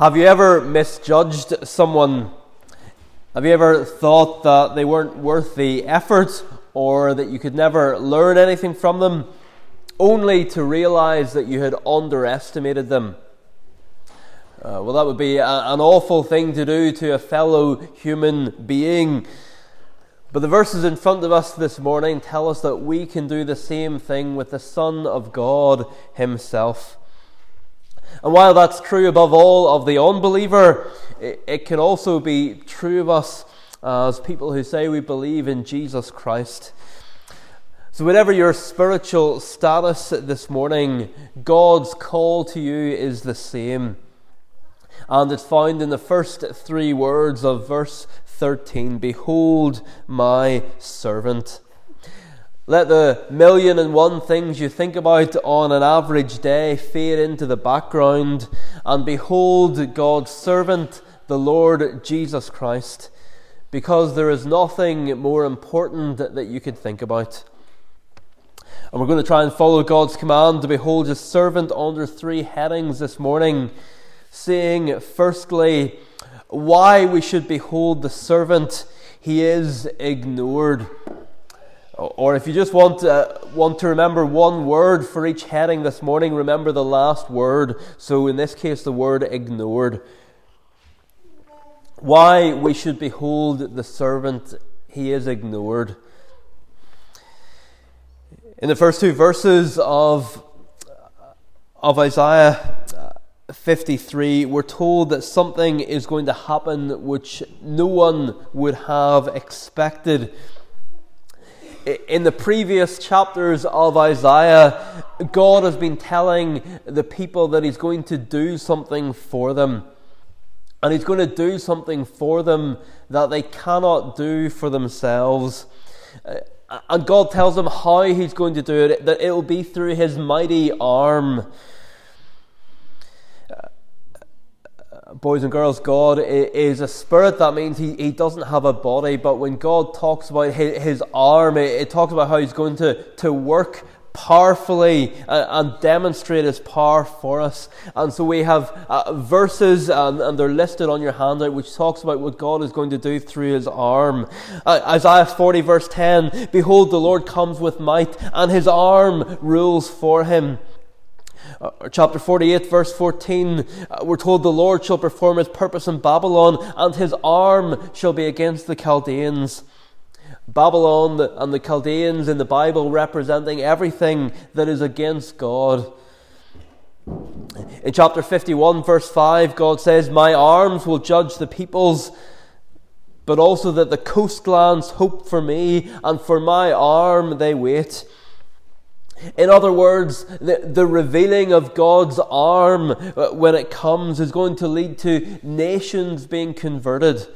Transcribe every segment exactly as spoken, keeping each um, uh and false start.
Have you ever misjudged someone? Have you ever thought that they weren't worth the effort or that you could never learn anything from them, only to realize that you had underestimated them? Uh, well, that would be a, an awful thing to do to a fellow human being. But the verses in front of us this morning tell us that we can do the same thing with the Son of God himself. And while that's true above all of the unbeliever, it, it can also be true of us as people who say we believe in Jesus Christ. So whatever your spiritual status this morning, God's call to you is the same. And it's found in the first three words of verse thirteen, "Behold my servant." Let the million and one things you think about on an average day fade into the background, and behold God's servant, the Lord Jesus Christ, because there is nothing more important that you could think about. And we're going to try and follow God's command to behold his servant under three headings this morning, saying firstly, why we should behold the servant. He is ignored. Or if you just want uh, want to remember one word for each heading this morning, remember the last word. So in this case, the word ignored. Why we should behold the servant. He is ignored. In the first two verses of of Isaiah fifty-three, we're told that something is going to happen which no one would have expected. In the previous chapters of Isaiah, God has been telling the people that he's going to do something for them. And he's going to do something for them that they cannot do for themselves. And God tells them how he's going to do it, that it will be through his mighty arm. Boys and girls, God is a spirit. That means he, he doesn't have a body. But when God talks about his, his arm, it, it talks about how he's going to, to work powerfully and, and demonstrate his power for us. And so we have uh, verses, and, and they're listed on your handout, which talks about what God is going to do through his arm. Uh, Isaiah forty verse ten, "Behold, the Lord comes with might, and his arm rules for him." Uh, chapter forty-eight, verse fourteen, uh, we're told the Lord shall perform his purpose in Babylon, and his arm shall be against the Chaldeans. Babylon and the Chaldeans in the Bible representing everything that is against God. In chapter fifty-one, verse five, God says, "My arms will judge the peoples, but also that the coastlands hope for me, and for my arm they wait." In other words, the, the revealing of God's arm when it comes is going to lead to nations being converted.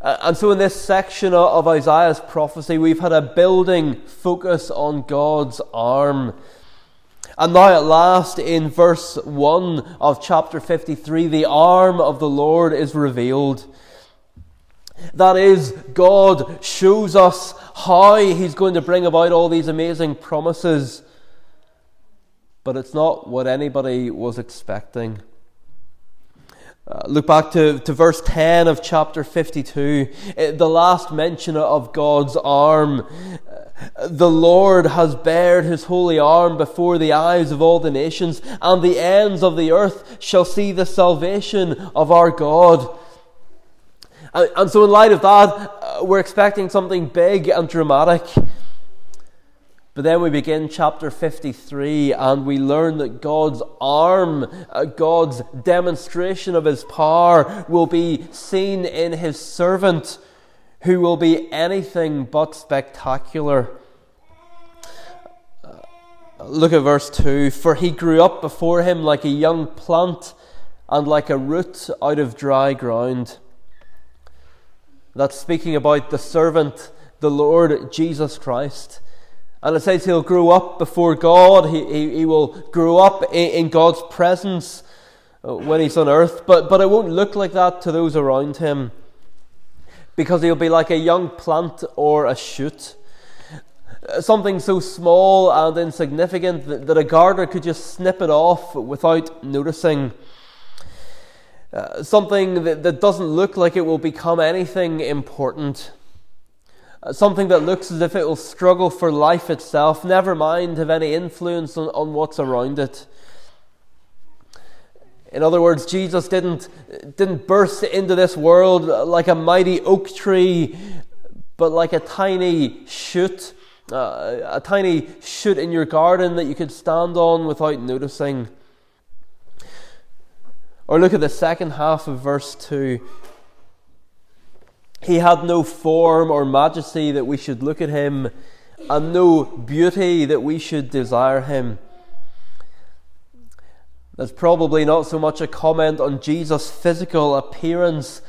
Uh, and so in this section of, of Isaiah's prophecy, we've had a building focus on God's arm. And now at last, in verse one of chapter fifty-three, the arm of the Lord is revealed. That is, God shows us how he's going to bring about all these amazing promises. But it's not what anybody was expecting. Uh, look back to, to verse ten of chapter fifty-two, it, the last mention of God's arm. "The Lord has bared his holy arm before the eyes of all the nations, and the ends of the earth shall see the salvation of our God." And so in light of that, we're expecting something big and dramatic. But then we begin chapter fifty-three and we learn that God's arm, God's demonstration of his power, will be seen in his servant, who will be anything but spectacular. Look at verse two. "For he grew up before him like a young plant and like a root out of dry ground." That's speaking about the servant, the Lord Jesus Christ. And it says he'll grow up before God. He, he, he will grow up in, in God's presence when he's on earth. But, but it won't look like that to those around him, because he'll be like a young plant or a shoot. Something so small and insignificant that, that a gardener could just snip it off without noticing. uh, something that, that doesn't look like it will become anything important, uh, something that looks as if it will struggle for life itself, never mind have any influence on, on what's around it. In other words, Jesus didn't didn't burst into this world like a mighty oak tree, but like a tiny shoot, uh, a tiny shoot in your garden that you could stand on without noticing. Or look at the second half of verse two. He had no form or majesty that we should look at him, and no beauty that we should desire him. That's probably not so much a comment on Jesus' physical appearance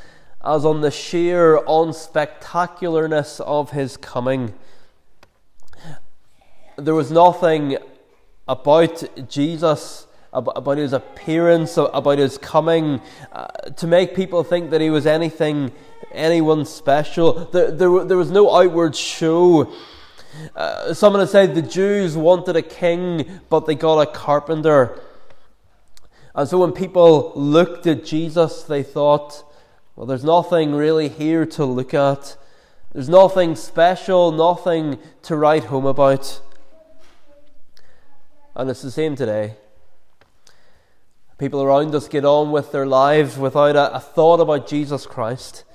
as on the sheer unspectacularness of his coming. There was nothing about Jesus, about his appearance, about his coming, uh, to make people think that he was anything, anyone special. There, there, there was no outward show. Uh, someone had said the Jews wanted a king, but they got a carpenter. And so when people looked at Jesus, they thought, well, there's nothing really here to look at. There's nothing special, nothing to write home about. And it's the same today. People around us get on with their lives without a, a thought about Jesus Christ.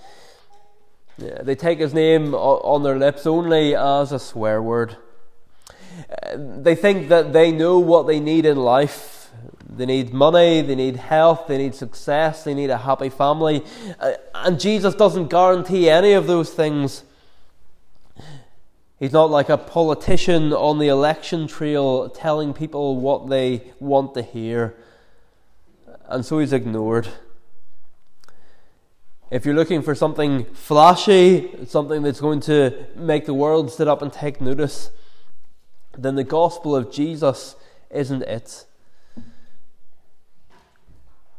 Yeah, they take his name on their lips only as a swear word. Uh, they think that they know what they need in life. They need money, they need health, they need success, they need a happy family. Uh, and Jesus doesn't guarantee any of those things. He's not like a politician on the election trail telling people what they want to hear. And so he's ignored. If you're looking for something flashy, something that's going to make the world sit up and take notice, then the gospel of Jesus isn't it.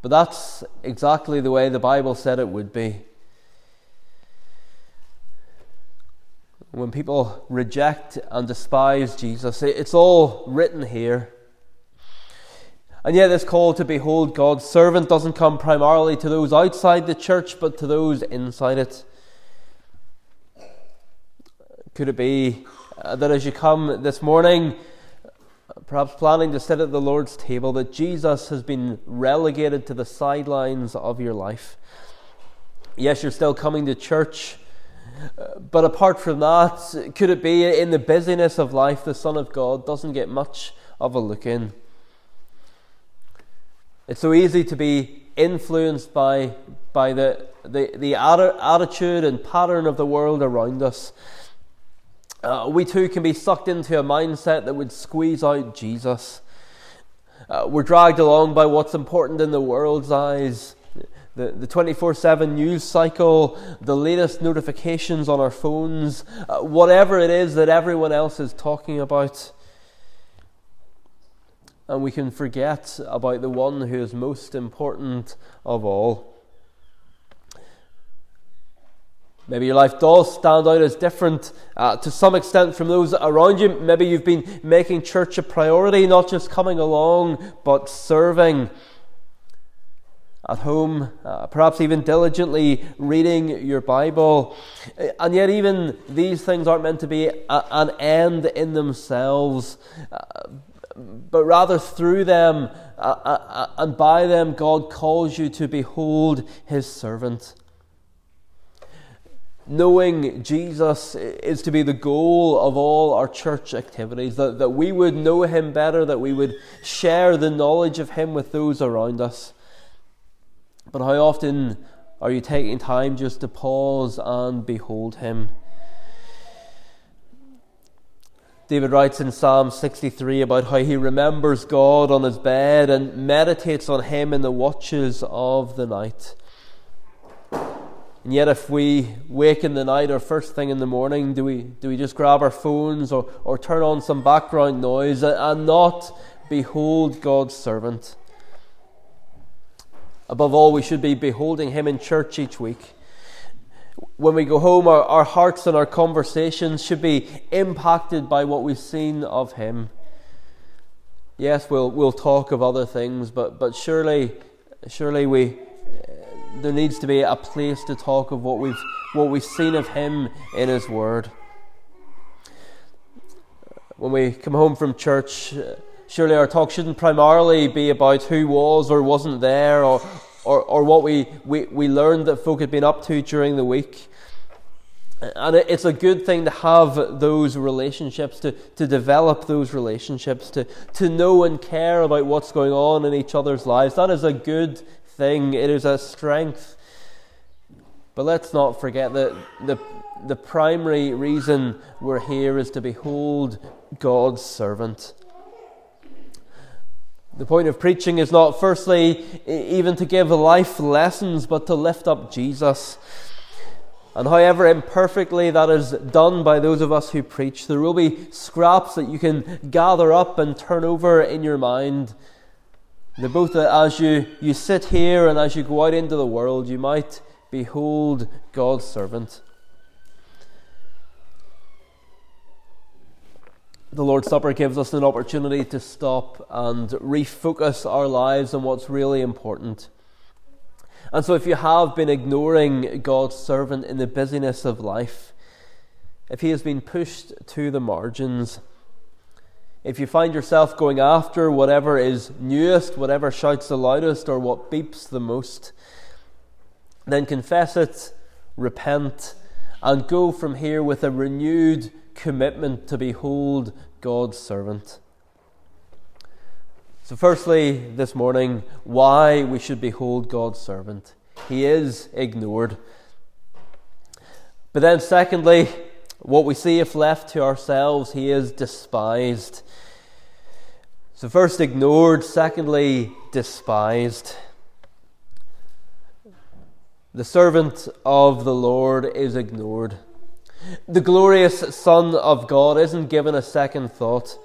But that's exactly the way the Bible said it would be. When people reject and despise Jesus, it's all written here. And yet this call to behold God's servant doesn't come primarily to those outside the church, but to those inside it. Could it be that as you come this morning, perhaps planning to sit at the Lord's table, that Jesus has been relegated to the sidelines of your life? Yes, you're still coming to church, but apart from that, could it be in the busyness of life, the Son of God doesn't get much of a look in? It's so easy to be influenced by by the the, the attitude and pattern of the world around us. Uh, we too can be sucked into a mindset that would squeeze out Jesus. Uh, we're dragged along by what's important in the world's eyes, the, the twenty-four seven news cycle, the latest notifications on our phones, uh, whatever it is that everyone else is talking about. And we can forget about the one who is most important of all. Maybe your life does stand out as different uh, to some extent from those around you. Maybe you've been making church a priority, not just coming along, but serving at home, uh, perhaps even diligently reading your Bible. And yet even these things aren't meant to be a, an end in themselves, uh, but rather through them uh, uh, and by them, God calls you to behold his servant. Knowing Jesus is to be the goal of all our church activities, that, that we would know him better, that we would share the knowledge of him with those around us. But how often are you taking time just to pause and behold him? David writes in Psalm sixty-three about how he remembers God on his bed and meditates on him in the watches of the night. And yet if we wake in the night or first thing in the morning, do we do we just grab our phones or, or turn on some background noise and not behold God's servant? Above all, we should be beholding him in church each week. When we go home, our, our hearts and our conversations should be impacted by what we've seen of him. Yes, we'll we'll talk of other things, but, but surely surely we there needs to be a place to talk of what we've what we've seen of him in his word. When we come home from church, surely our talk shouldn't primarily be about who was or wasn't there, or or, or what we, we, we learned that folk had been up to during the week. And it's a good thing to have those relationships, to, to develop those relationships, to, to know and care about what's going on in each other's lives. That is a good thing. It is a strength. But let's not forget that the, the primary reason we're here is to behold God's servant. The point of preaching is not, firstly, even to give life lessons, but to lift up Jesus. And however imperfectly that is done by those of us who preach, there will be scraps that you can gather up and turn over in your mind. That both as you, you sit here and as you go out into the world, you might behold God's servant. The Lord's Supper gives us an opportunity to stop and refocus our lives on what's really important. And so if you have been ignoring God's servant in the busyness of life, if he has been pushed to the margins, if you find yourself going after whatever is newest, whatever shouts the loudest, or what beeps the most, then confess it, repent, and go from here with a renewed commitment to behold God's servant. So firstly, this morning, why we should behold God's servant. He is ignored. But then secondly, what we see if left to ourselves, he is despised. So first ignored, secondly despised. The servant of the Lord is ignored. The glorious Son of God isn't given a second thought.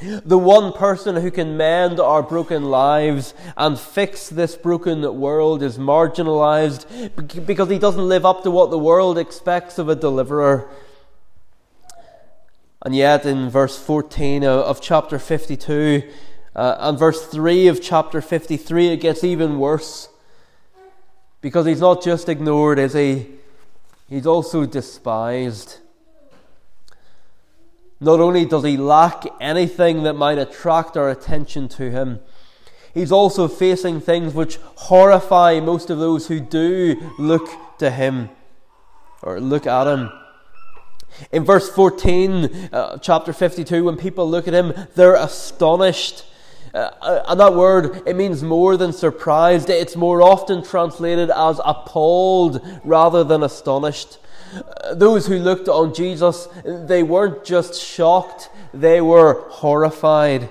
The one person who can mend our broken lives and fix this broken world is marginalized because he doesn't live up to what the world expects of a deliverer. And yet in verse fourteen of chapter fifty-two uh, and verse three of chapter fifty-three, it gets even worse, because he's not just ignored, is he? He's also despised. Not only does he lack anything that might attract our attention to him, he's also facing things which horrify most of those who do look to him or look at him. In verse fourteen, uh, chapter fifty-two, when people look at him, they're astonished. Uh, and that word, it means more than surprised. It's more often translated as appalled rather than astonished. Those who looked on Jesus, they weren't just shocked, they were horrified.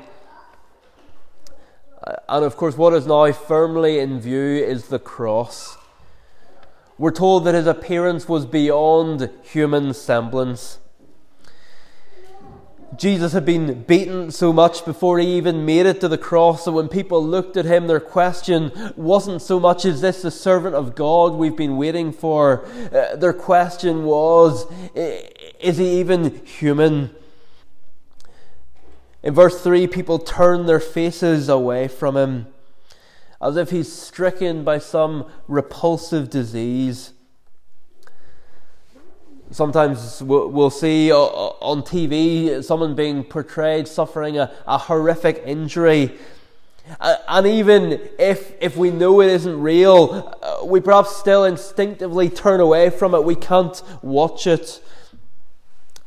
And of course, what is now firmly in view is the cross. We're told that his appearance was beyond human semblance. Jesus had been beaten so much before he even made it to the cross, and when people looked at him, their question wasn't so much, is this the servant of God we've been waiting for? Uh, their question was, is he even human? In verse three, people turn their faces away from him, as if he's stricken by some repulsive disease. Sometimes we'll see on T V someone being portrayed suffering a, a horrific injury. And even if if we know it isn't real, we perhaps still instinctively turn away from it. We can't watch it.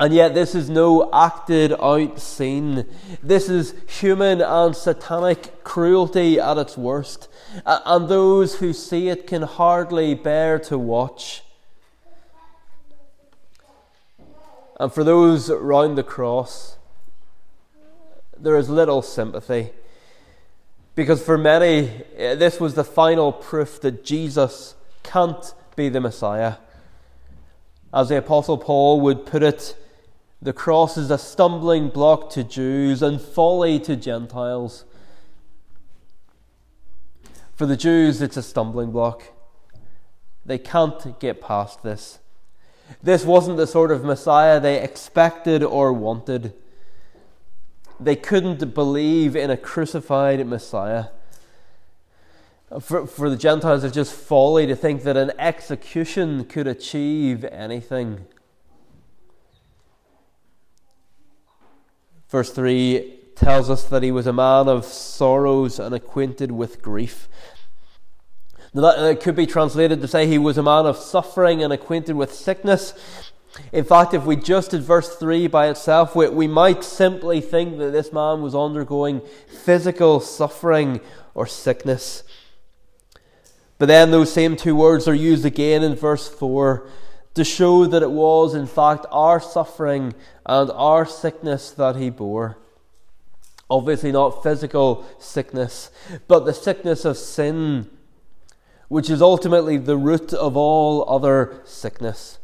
And yet this is no acted out scene. This is human and satanic cruelty at its worst. And those who see it can hardly bear to watch. And for those round the cross, there is little sympathy, because for many, this was the final proof that Jesus can't be the Messiah. As the Apostle Paul would put it, the cross is a stumbling block to Jews and folly to Gentiles. For the Jews, it's a stumbling block. They can't get past this. This wasn't the sort of Messiah they expected or wanted. They couldn't believe in a crucified Messiah. For, for the Gentiles, it's just folly to think that an execution could achieve anything. Verse three tells us that he was a man of sorrows and acquainted with grief. Now that, that could be translated to say he was a man of suffering and acquainted with sickness. In fact, if we just did verse three by itself, we, we might simply think that this man was undergoing physical suffering or sickness. But then those same two words are used again in verse four to show that it was, in fact, our suffering and our sickness that he bore. Obviously not physical sickness, but the sickness of sin, which is ultimately the root of all other sickness.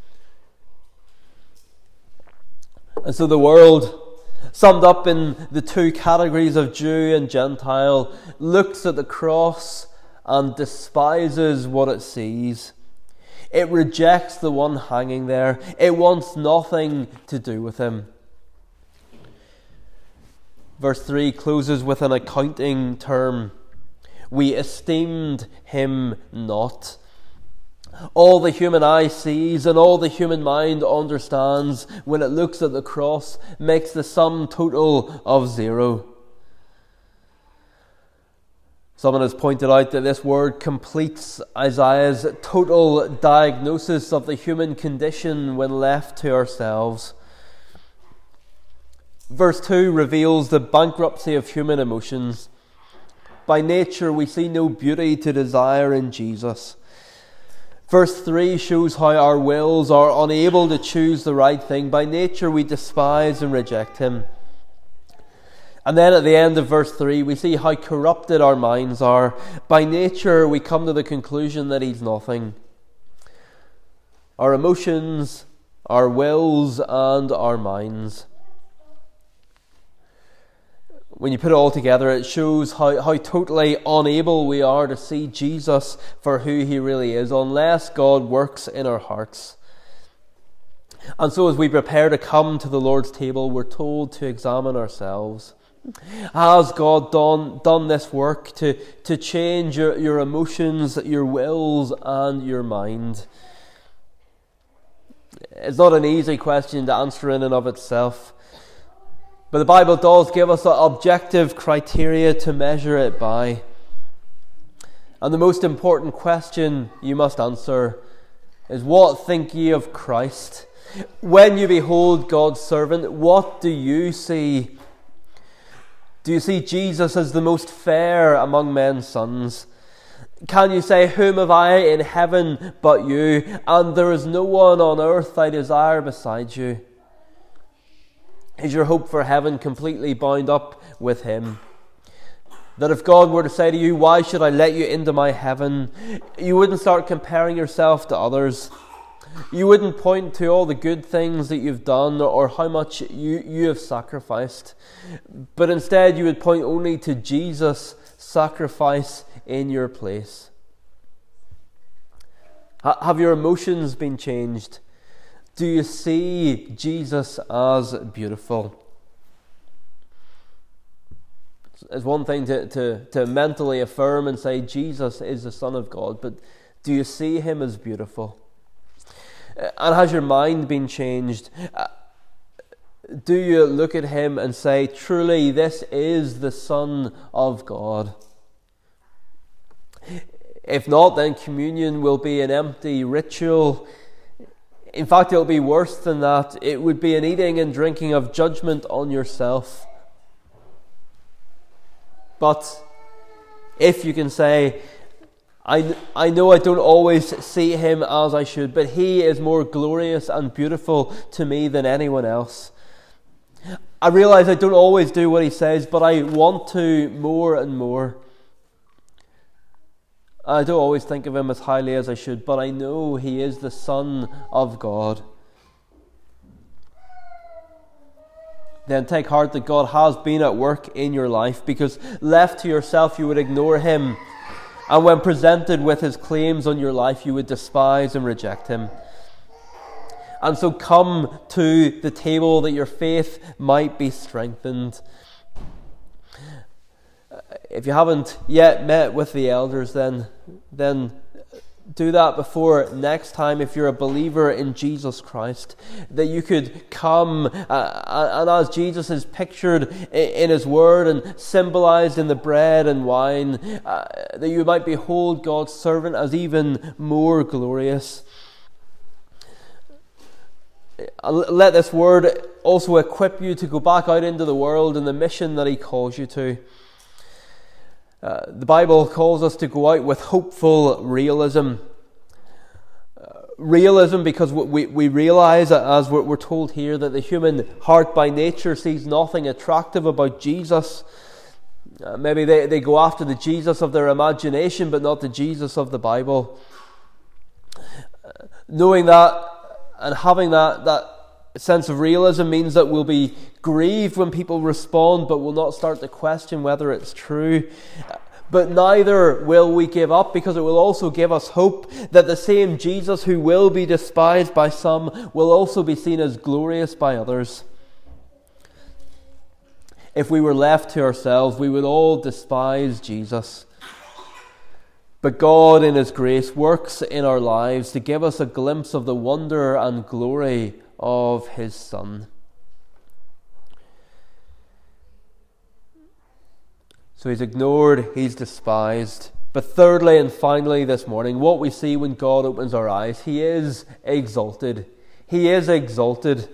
And so the world, summed up in the two categories of Jew and Gentile, looks at the cross and despises what it sees. It rejects the one hanging there. It wants nothing to do with him. Verse three closes with an accounting term. We esteemed him not. All the human eye sees and all the human mind understands when it looks at the cross makes the sum total of zero. Someone has pointed out that this word completes Isaiah's total diagnosis of the human condition when left to ourselves. Verse two reveals the bankruptcy of human emotions. By nature, we see no beauty to desire in Jesus. Verse three shows how our wills are unable to choose the right thing. By nature, we despise and reject him. And then at the end of verse three, we see how corrupted our minds are. By nature, we come to the conclusion that he's nothing. Our emotions, our wills, and our minds. When you put it all together, it shows how, how totally unable we are to see Jesus for who he really is, unless God works in our hearts. And so as we prepare to come to the Lord's table, we're told to examine ourselves. Has God done, done this work to, to change your, your emotions, your wills, and your mind? It's not an easy question to answer in and of itself. But the Bible does give us objective criteria to measure it by. And the most important question you must answer is, what think ye of Christ? When you behold God's servant, what do you see? Do you see Jesus as the most fair among men's sons? Can you say, whom have I in heaven but you? And there is no one on earth I desire besides you. Is your hope for heaven completely bound up with him? That if God were to say to you, why should I let you into my heaven? You wouldn't start comparing yourself to others. You wouldn't point to all the good things that you've done or how much you, you have sacrificed. But instead you would point only to Jesus' sacrifice in your place. Ha- have your emotions been changed? Do you see Jesus as beautiful? It's one thing to, to, to mentally affirm and say Jesus is the Son of God, but do you see him as beautiful? And has your mind been changed? Do you look at him and say, truly, this is the Son of God? If not, then communion will be an empty ritual. In fact, it'll be worse than that. It would be an eating and drinking of judgment on yourself. But if you can say, I, I know I don't always see him as I should, but he is more glorious and beautiful to me than anyone else. I realize I don't always do what he says, but I want to more and more. I don't always think of him as highly as I should, but I know he is the Son of God. Then take heart that God has been at work in your life, because left to yourself you would ignore him, and when presented with his claims on your life you would despise and reject him. And so come to the table that your faith might be strengthened. if you haven't yet met with the elders, then then do that before next time if you're a believer in Jesus Christ, that you could come uh, and as Jesus is pictured in his word and symbolized in the bread and wine, uh, that you might behold God's servant as even more glorious. Let this word also equip you to go back out into the world and the mission that he calls you to. Uh, the Bible calls us to go out with hopeful realism. Uh, realism because we, we realize, as we're, we're told here, that the human heart by nature sees nothing attractive about Jesus. Uh, maybe they, they go after the Jesus of their imagination, but not the Jesus of the Bible. Uh, knowing that, and having that, that sense of realism means that we'll be grieved when people respond, but will not start to question whether it's true. But neither will we give up, because it will also give us hope that the same Jesus who will be despised by some will also be seen as glorious by others. If we were left to ourselves, we would all despise Jesus. But God in his grace works in our lives to give us a glimpse of the wonder and glory of his Son. So he's ignored, he's despised. But thirdly and finally this morning, what we see when God opens our eyes, he is exalted. He is exalted.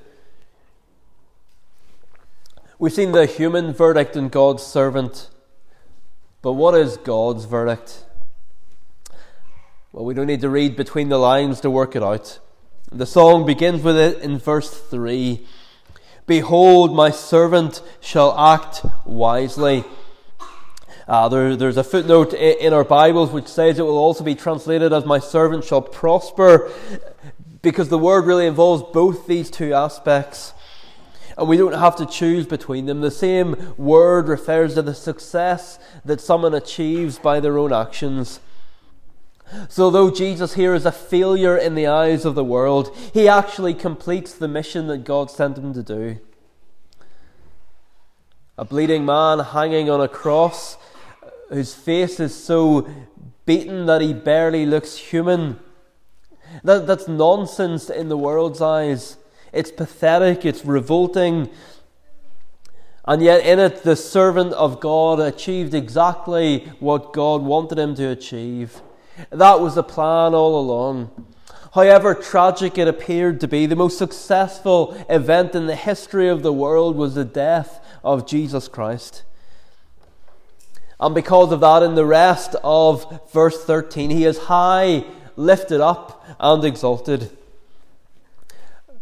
We've seen the human verdict in God's servant. But what is God's verdict? Well, we don't need to read between the lines to work it out. The song begins with it in verse three. Behold, my servant shall act wisely. Uh, there, there's a footnote in our Bibles which says it will also be translated as my servant shall prosper, because the word really involves both these two aspects. And we don't have to choose between them. The same word refers to the success that someone achieves by their own actions. So though Jesus here is a failure in the eyes of the world, he actually completes the mission that God sent him to do. A bleeding man hanging on a cross, whose face is so beaten that he barely looks human. That, that's nonsense in the world's eyes. It's pathetic, it's revolting. And yet in it, the servant of God achieved exactly what God wanted him to achieve. That was the plan all along. However tragic it appeared to be, the most successful event in the history of the world was the death of Jesus Christ. And because of that, in the rest of verse thirteen, he is high, lifted up, and exalted.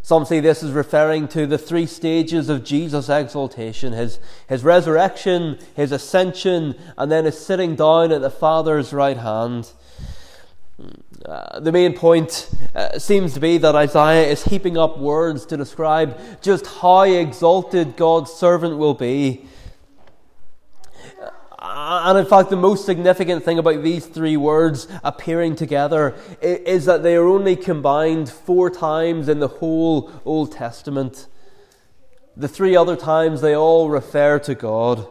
Some say this is referring to the three stages of Jesus' exaltation, his, his resurrection, his ascension, and then his sitting down at the Father's right hand. Uh, the main point uh, seems to be that Isaiah is heaping up words to describe just how exalted God's servant will be. Uh, and in fact, the most significant thing about these three words appearing together is, is that they are only combined four times in the whole Old Testament. The three other times they all refer to God.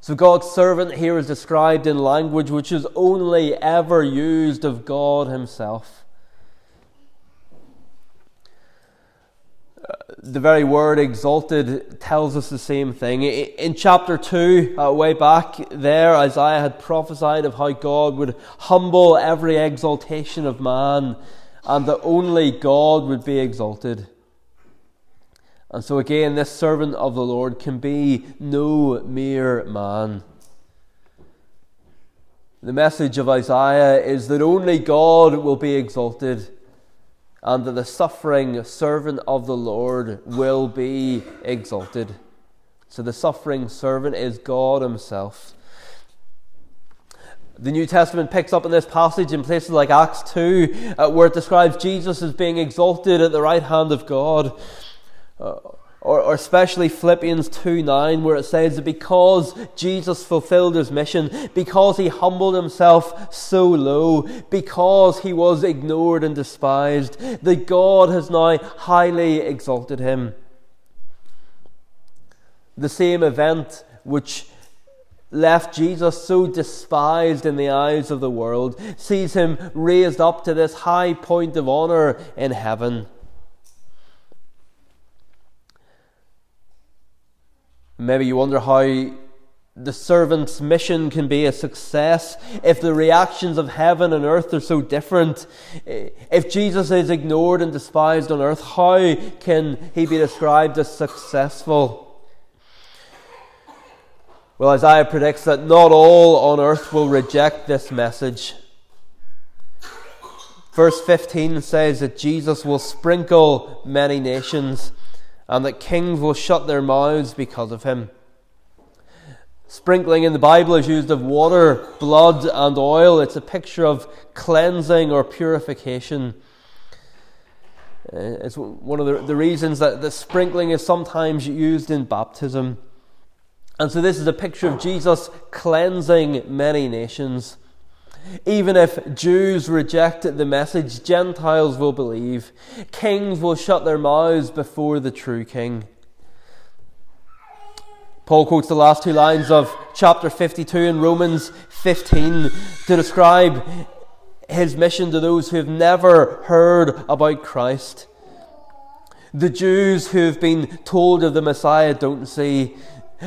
So God's servant here is described in language which is only ever used of God himself. Uh, the very word exalted tells us the same thing. In chapter two, uh, way back there, Isaiah had prophesied of how God would humble every exaltation of man, and that only God would be exalted. And so again, this servant of the Lord can be no mere man. The message of Isaiah is that only God will be exalted, and that the suffering servant of the Lord will be exalted. So the suffering servant is God himself. The New Testament picks up on this passage in places like Acts two, uh, where it describes Jesus as being exalted at the right hand of God. Uh, or, or especially Philippians two nine, where it says that because Jesus fulfilled his mission, because he humbled himself so low, because he was ignored and despised, that God has now highly exalted him. The same event which left Jesus so despised in the eyes of the world, sees him raised up to this high point of honor in heaven. Maybe you wonder how the servant's mission can be a success if the reactions of heaven and earth are so different. If Jesus is ignored and despised on earth, how can he be described as successful? Well, Isaiah predicts that not all on earth will reject this message. Verse fifteen says that Jesus will sprinkle many nations and that kings will shut their mouths because of him. Sprinkling in the Bible is used of water, blood, and oil. It's a picture of cleansing or purification. It's one of the, the reasons that the sprinkling is sometimes used in baptism. And so this is a picture of Jesus cleansing many nations. Even if Jews reject the message, Gentiles will believe. Kings will shut their mouths before the true king. Paul quotes the last two lines of chapter fifty-two in Romans fifteen to describe his mission to those who have never heard about Christ. The Jews who have been told of the Messiah don't see.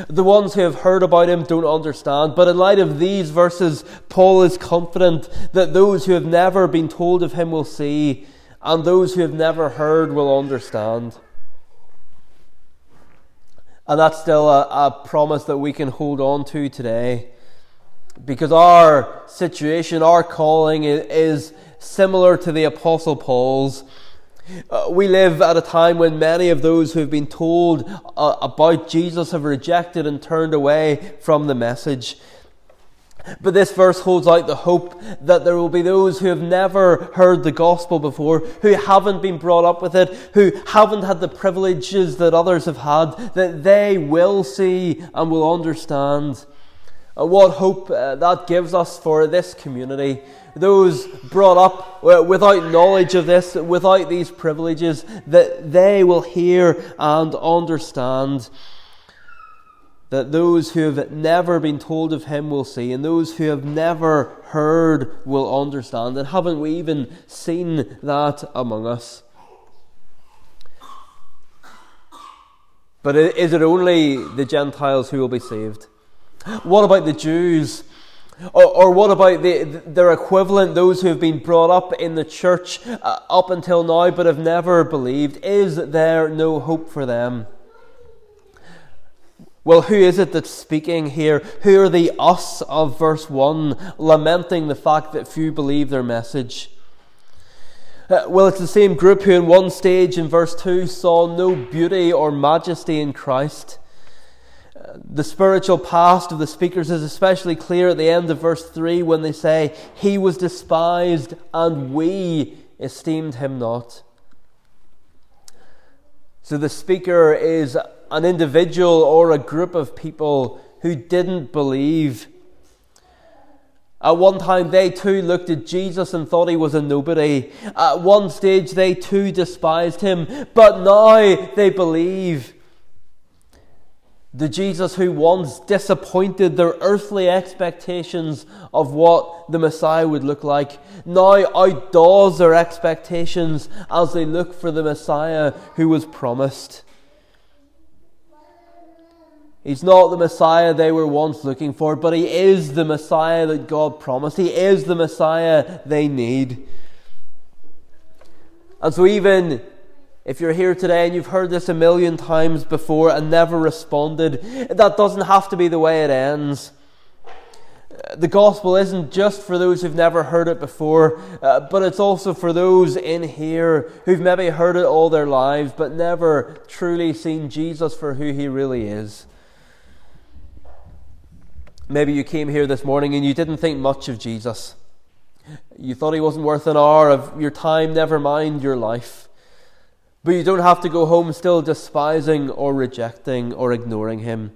The ones who have heard about him don't understand. But in light of these verses, Paul is confident that those who have never been told of him will see, and those who have never heard will understand. And that's still a, a promise that we can hold on to today, because our situation, our calling is similar to the Apostle Paul's. Uh, we live at a time when many of those who have been told uh, about Jesus have rejected and turned away from the message. But this verse holds out the hope that there will be those who have never heard the gospel before, who haven't been brought up with it, who haven't had the privileges that others have had, that they will see and will understand. And what hope uh, that gives us for this community. Those brought up uh, without knowledge of this, without these privileges, that they will hear and understand. That those who have never been told of him will see, and those who have never heard will understand. And haven't we even seen that among us? But is it only the Gentiles who will be saved? What about the Jews? Or, or what about the, their equivalent, those who have been brought up in the church uh, up until now but have never believed? Is there no hope for them? Well, who is it that's speaking here? Who are the us of verse one, lamenting the fact that few believe their message? Uh, well, it's the same group who in one stage in verse two saw no beauty or majesty in Christ. Uh, the spiritual past of the speakers is especially clear at the end of verse three when they say, "He was despised and we esteemed him not." So the speaker is an individual or a group of people who didn't believe. At one time, they too looked at Jesus and thought he was a nobody. At one stage, they too despised him, but now they believe. The Jesus who once disappointed their earthly expectations of what the Messiah would look like now outdoes their expectations as they look for the Messiah who was promised. He's not the Messiah they were once looking for, but he is the Messiah that God promised. He is the Messiah they need. And so even if you're here today and you've heard this a million times before and never responded, that doesn't have to be the way it ends. The gospel isn't just for those who've never heard it before, uh, but it's also for those in here who've maybe heard it all their lives but never truly seen Jesus for who he really is. Maybe you came here this morning and you didn't think much of Jesus. You thought he wasn't worth an hour of your time, never mind your life. But you don't have to go home still despising or rejecting or ignoring him.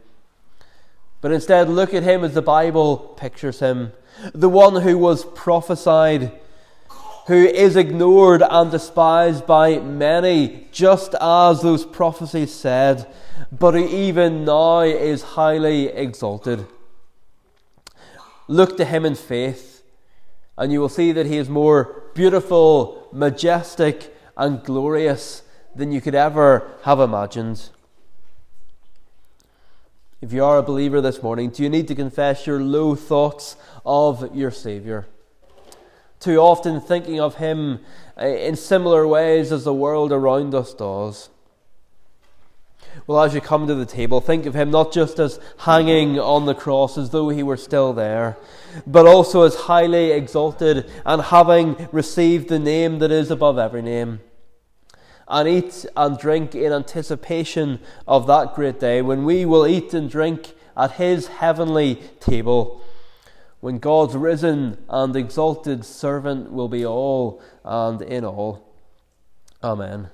But instead, look at him as the Bible pictures him. The one who was prophesied, who is ignored and despised by many, just as those prophecies said, but who even now is highly exalted. Look to him in faith, and you will see that he is more beautiful, majestic, and glorious than you could ever have imagined. If you are a believer this morning, do you need to confess your low thoughts of your Saviour? Too often thinking of him in similar ways as the world around us does. Well, as you come to the table, think of him not just as hanging on the cross as though he were still there, but also as highly exalted and having received the name that is above every name. And eat and drink in anticipation of that great day when we will eat and drink at his heavenly table, when God's risen and exalted servant will be all and in all. Amen.